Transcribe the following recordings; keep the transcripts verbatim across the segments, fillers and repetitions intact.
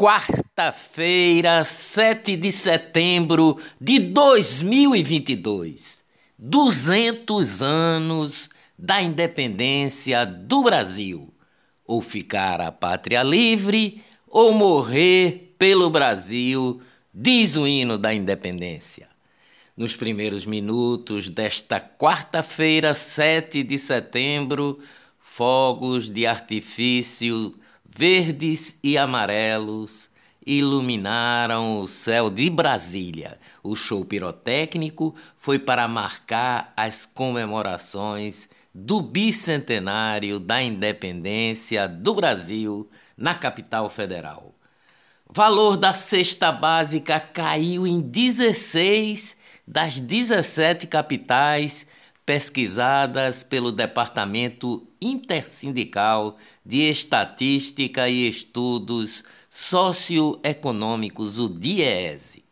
Quarta-feira, sete de setembro de dois mil e vinte e dois, duzentos anos da independência do Brasil. Ou ficar a pátria livre ou morrer pelo Brasil, diz o hino da independência. Nos primeiros minutos desta quarta-feira, sete de setembro, fogos de artifício verdes e amarelos iluminaram o céu de Brasília. O show pirotécnico foi para marcar as comemorações do bicentenário da independência do Brasil na capital federal. Valor da cesta básica caiu em dezesseis das dezessete capitais pesquisadas pelo Departamento Intersindical de Estatística e Estudos Socioeconômicos, o DIEESE.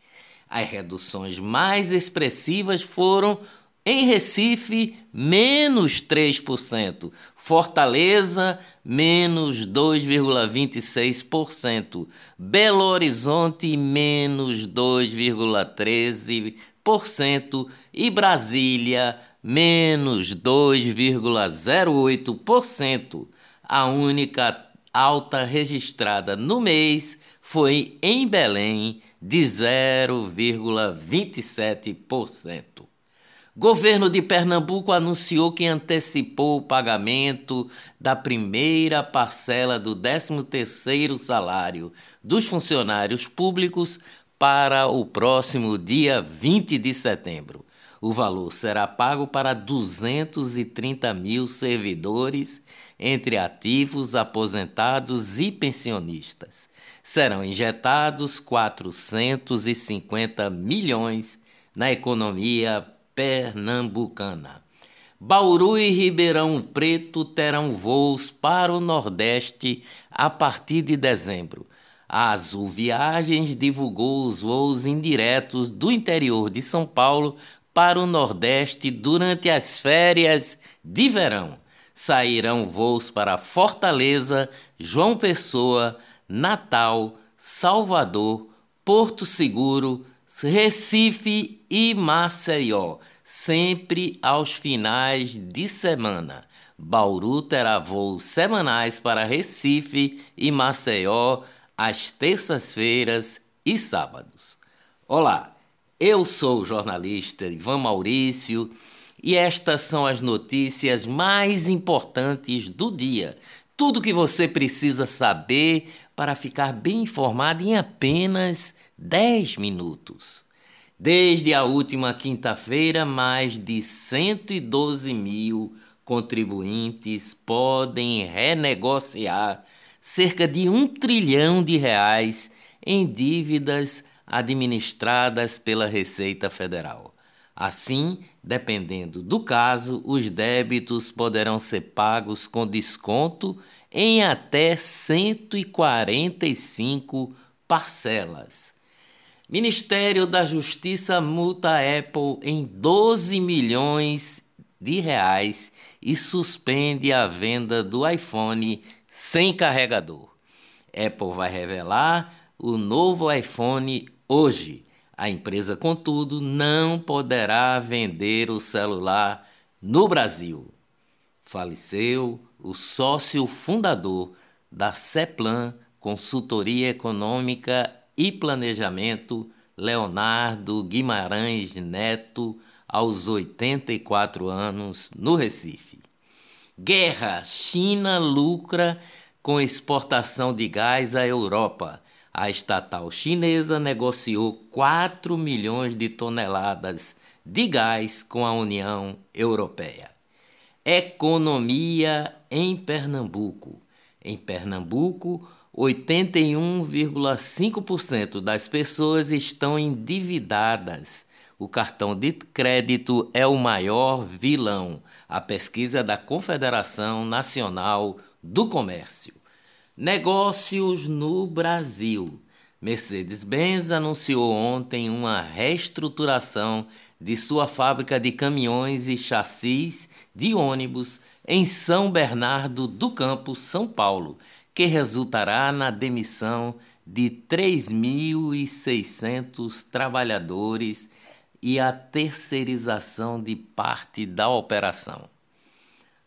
As reduções mais expressivas foram em Recife, menos três por cento, Fortaleza, menos dois vírgula vinte e seis por cento, Belo Horizonte, menos dois vírgula treze por cento e Brasília, menos dois vírgula zero oito por cento. A única alta registrada no mês foi em Belém, de zero vírgula vinte e sete por cento. Governo de Pernambuco anunciou que antecipou o pagamento da primeira parcela do décimo terceiro salário dos funcionários públicos para o próximo dia vinte de setembro. O valor será pago para duzentos e trinta mil servidores, entre ativos, aposentados e pensionistas. Serão injetados quatrocentos e cinquenta milhões na economia pernambucana. Bauru e Ribeirão Preto terão voos para o Nordeste a partir de dezembro. A Azul Viagens divulgou os voos indiretos do interior de São Paulo para o Nordeste durante as férias de verão. Sairão voos para Fortaleza, João Pessoa, Natal, Salvador, Porto Seguro, Recife e Maceió, sempre aos finais de semana. Bauru terá voos semanais para Recife e Maceió às terças-feiras e sábados. Olá, eu sou o jornalista Ivan Maurício e estas são as notícias mais importantes do dia. Tudo que você precisa saber para ficar bem informado em apenas dez minutos. Desde a última quinta-feira, mais de cento e doze mil contribuintes podem renegociar cerca de um trilhão de reais em dívidas administradas pela Receita Federal. Assim, dependendo do caso, os débitos poderão ser pagos com desconto em até cento e quarenta e cinco parcelas. Ministério da Justiça multa a Apple em doze milhões de reais e suspende a venda do iPhone sem carregador. Apple vai revelar o novo iPhone hoje. A empresa, contudo, não poderá vender o celular no Brasil. Faleceu o sócio fundador da CEPLAN, Consultoria Econômica e Planejamento, Leonardo Guimarães Neto, aos oitenta e quatro anos, no Recife. Guerra. China lucra com exportação de gás à Europa. A estatal chinesa negociou quatro milhões de toneladas de gás com a União Europeia. Economia em Pernambuco. Em Pernambuco, oitenta e um vírgula cinco por cento das pessoas estão endividadas. O cartão de crédito é o maior vilão. A pesquisa da Confederação Nacional do Comércio. Negócios no Brasil. Mercedes-Benz anunciou ontem uma reestruturação de sua fábrica de caminhões e chassis de ônibus em São Bernardo do Campo, São Paulo, que resultará na demissão de três mil e seiscentos trabalhadores e a terceirização de parte da operação.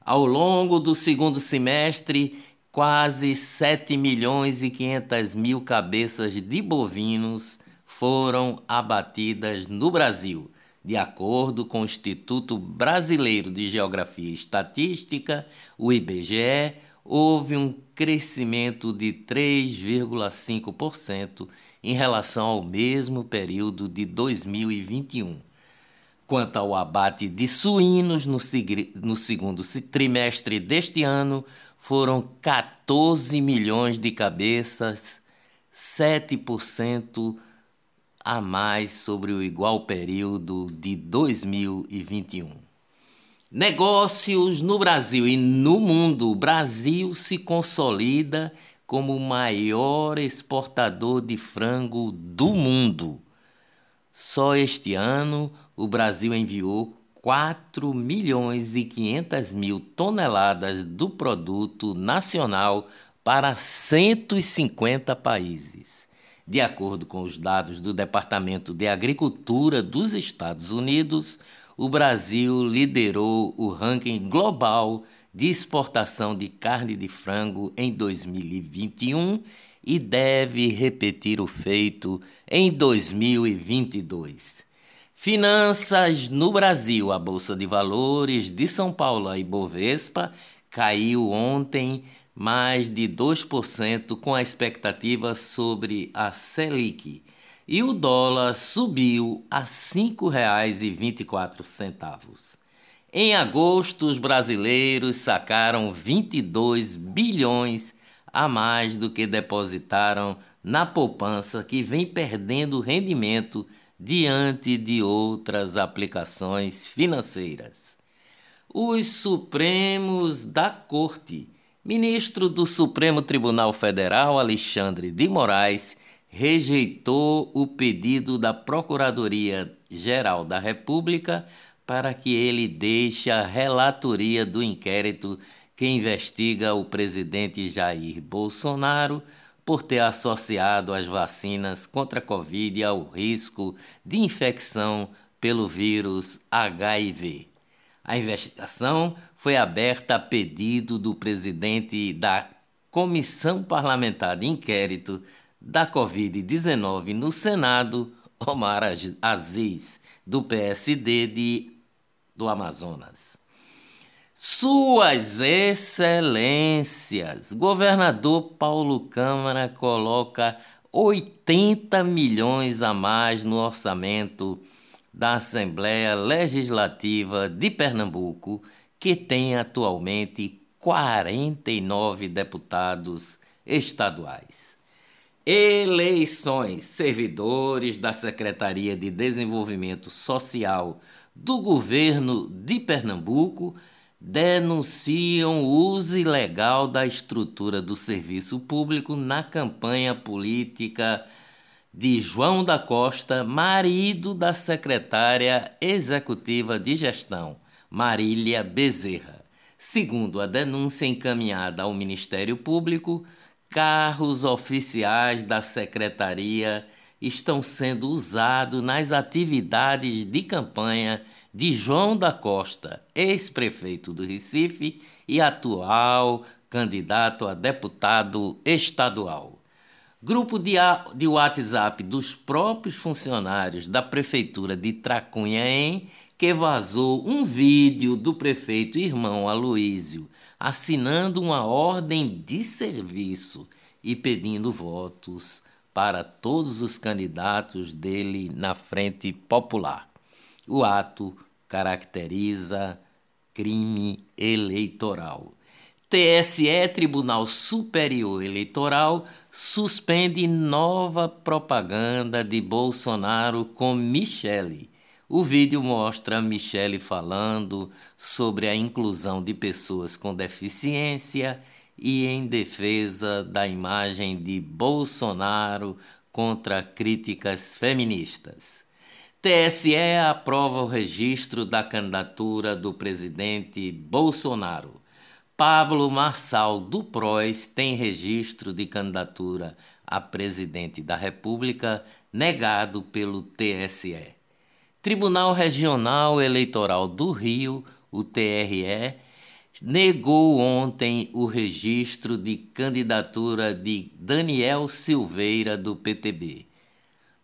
Ao longo do segundo semestre, quase sete milhões e quinhentas mil cabeças de bovinos foram abatidas no Brasil, de acordo com o Instituto Brasileiro de Geografia e Estatística, o I B G E, houve um crescimento de três vírgula cinco por cento em relação ao mesmo período de dois mil e vinte e um. Quanto ao abate de suínos no, no segundo trimestre deste ano, foram quatorze milhões de cabeças, sete por cento a mais sobre o igual período de dois mil e vinte e um. Negócios no Brasil e no mundo. O Brasil se consolida como o maior exportador de frango do mundo. Só este ano, o Brasil enviou quatro milhões e quinhentas mil toneladas do produto nacional para cento e cinquenta países. De acordo com os dados do Departamento de Agricultura dos Estados Unidos, o Brasil liderou o ranking global de exportação de carne de frango em dois mil e vinte e um e deve repetir o feito em dois mil e vinte e dois. Finanças no Brasil. A Bolsa de Valores de São Paulo, a Ibovespa, caiu ontem mais de dois por cento com a expectativa sobre a Selic. E o dólar subiu a cinco reais e vinte e quatro centavos. Em agosto, os brasileiros sacaram vinte e dois bilhões a mais do que depositaram na poupança, que vem perdendo rendimento diante de outras aplicações financeiras. Os Supremos da Corte. Ministro do Supremo Tribunal Federal, Alexandre de Moraes, rejeitou o pedido da Procuradoria-Geral da República para que ele deixe a relatoria do inquérito que investiga o presidente Jair Bolsonaro por ter associado as vacinas contra a Covid ao risco de infecção pelo vírus H I V. A investigação foi aberta a pedido do presidente da Comissão Parlamentar de Inquérito da covid dezenove no Senado, Omar Aziz, do P S D de, do Amazonas. Suas Excelências, governador Paulo Câmara coloca oitenta milhões a mais no orçamento da Assembleia Legislativa de Pernambuco, que tem atualmente quarenta e nove deputados estaduais. Eleições. Servidores da Secretaria de Desenvolvimento Social do Governo de Pernambuco denunciam o uso ilegal da estrutura do serviço público na campanha política de João da Costa, marido da secretária executiva de gestão, Marília Bezerra. Segundo a denúncia encaminhada ao Ministério Público, carros oficiais da secretaria estão sendo usados nas atividades de campanha de João da Costa, ex-prefeito do Recife e atual candidato a deputado estadual. Grupo de, de WhatsApp dos próprios funcionários da prefeitura de Tracunhaém, que vazou um vídeo do prefeito irmão Aloísio assinando uma ordem de serviço e pedindo votos para todos os candidatos dele na Frente Popular. O ato caracteriza crime eleitoral. T S E, Tribunal Superior Eleitoral, suspende nova propaganda de Bolsonaro com Michele. O vídeo mostra Michele falando sobre a inclusão de pessoas com deficiência e em defesa da imagem de Bolsonaro contra críticas feministas. T S E aprova o registro da candidatura do presidente Bolsonaro. Pablo Marçal, do Prós, tem registro de candidatura a presidente da República negado pelo T S E. Tribunal Regional Eleitoral do Rio, o T R E, negou ontem o registro de candidatura de Daniel Silveira, do P T B.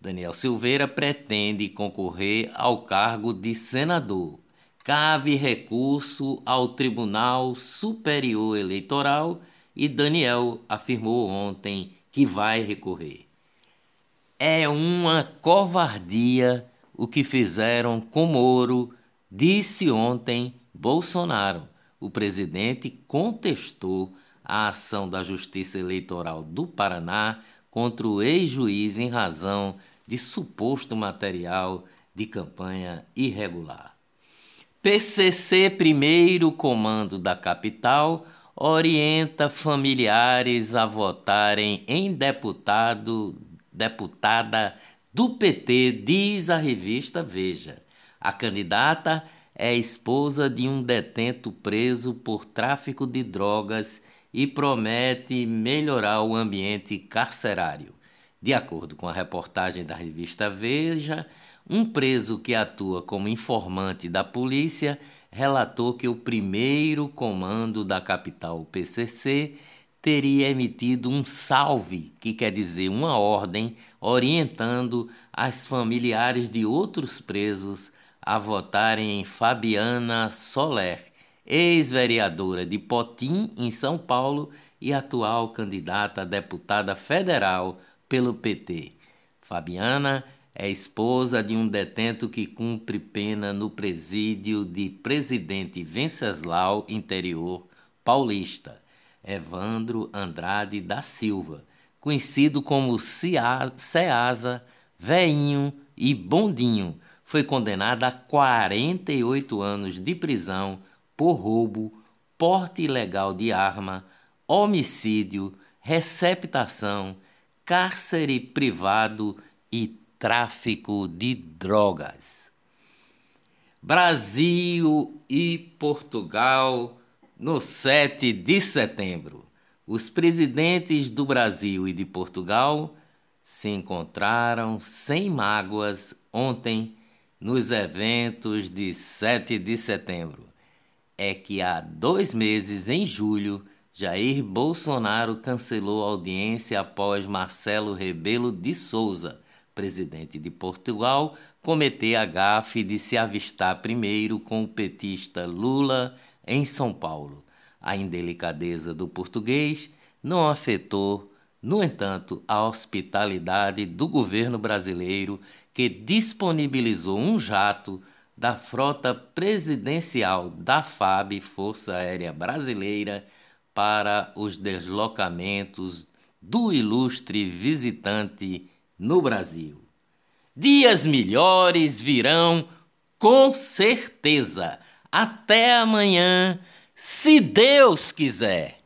Daniel Silveira pretende concorrer ao cargo de senador. Cabe recurso ao Tribunal Superior Eleitoral e Daniel afirmou ontem que vai recorrer. É uma covardia o que fizeram com Moro, disse ontem Bolsonaro. O presidente contestou a ação da Justiça Eleitoral do Paraná contra o ex-juiz em razão de suposto material de campanha irregular. P C C, primeiro comando da capital, orienta familiares a votarem em deputado, deputada do P T, diz a revista Veja. A candidata é esposa de um detento preso por tráfico de drogas e promete melhorar o ambiente carcerário. De acordo com a reportagem da revista Veja, um preso que atua como informante da polícia relatou que o primeiro comando da capital, P C C, teria emitido um salve, que quer dizer uma ordem, orientando as familiares de outros presos a votarem em Fabiana Soler, ex-vereadora de Potim, em São Paulo, e atual candidata a deputada federal pelo P T. Fabiana é esposa de um detento que cumpre pena no presídio de Presidente Venceslau, interior paulista, Evandro Andrade da Silva, conhecido como Ceasa, Veinho e Bondinho, foi condenado a quarenta e oito anos de prisão por roubo, porte ilegal de arma, homicídio, receptação, cárcere privado e tráfico de drogas. Brasil e Portugal no sete de setembro. Os presidentes do Brasil e de Portugal se encontraram sem mágoas ontem nos eventos de sete de setembro. É que há dois meses, em julho, Jair Bolsonaro cancelou a audiência após Marcelo Rebelo de Sousa, presidente de Portugal, cometeu a gafe de se avistar primeiro com o petista Lula em São Paulo. A indelicadeza do português não afetou, no entanto, a hospitalidade do governo brasileiro, que disponibilizou um jato da frota presidencial da F A B, Força Aérea Brasileira, para os deslocamentos do ilustre visitante no Brasil. Dias melhores virão, com certeza. Até amanhã, se Deus quiser.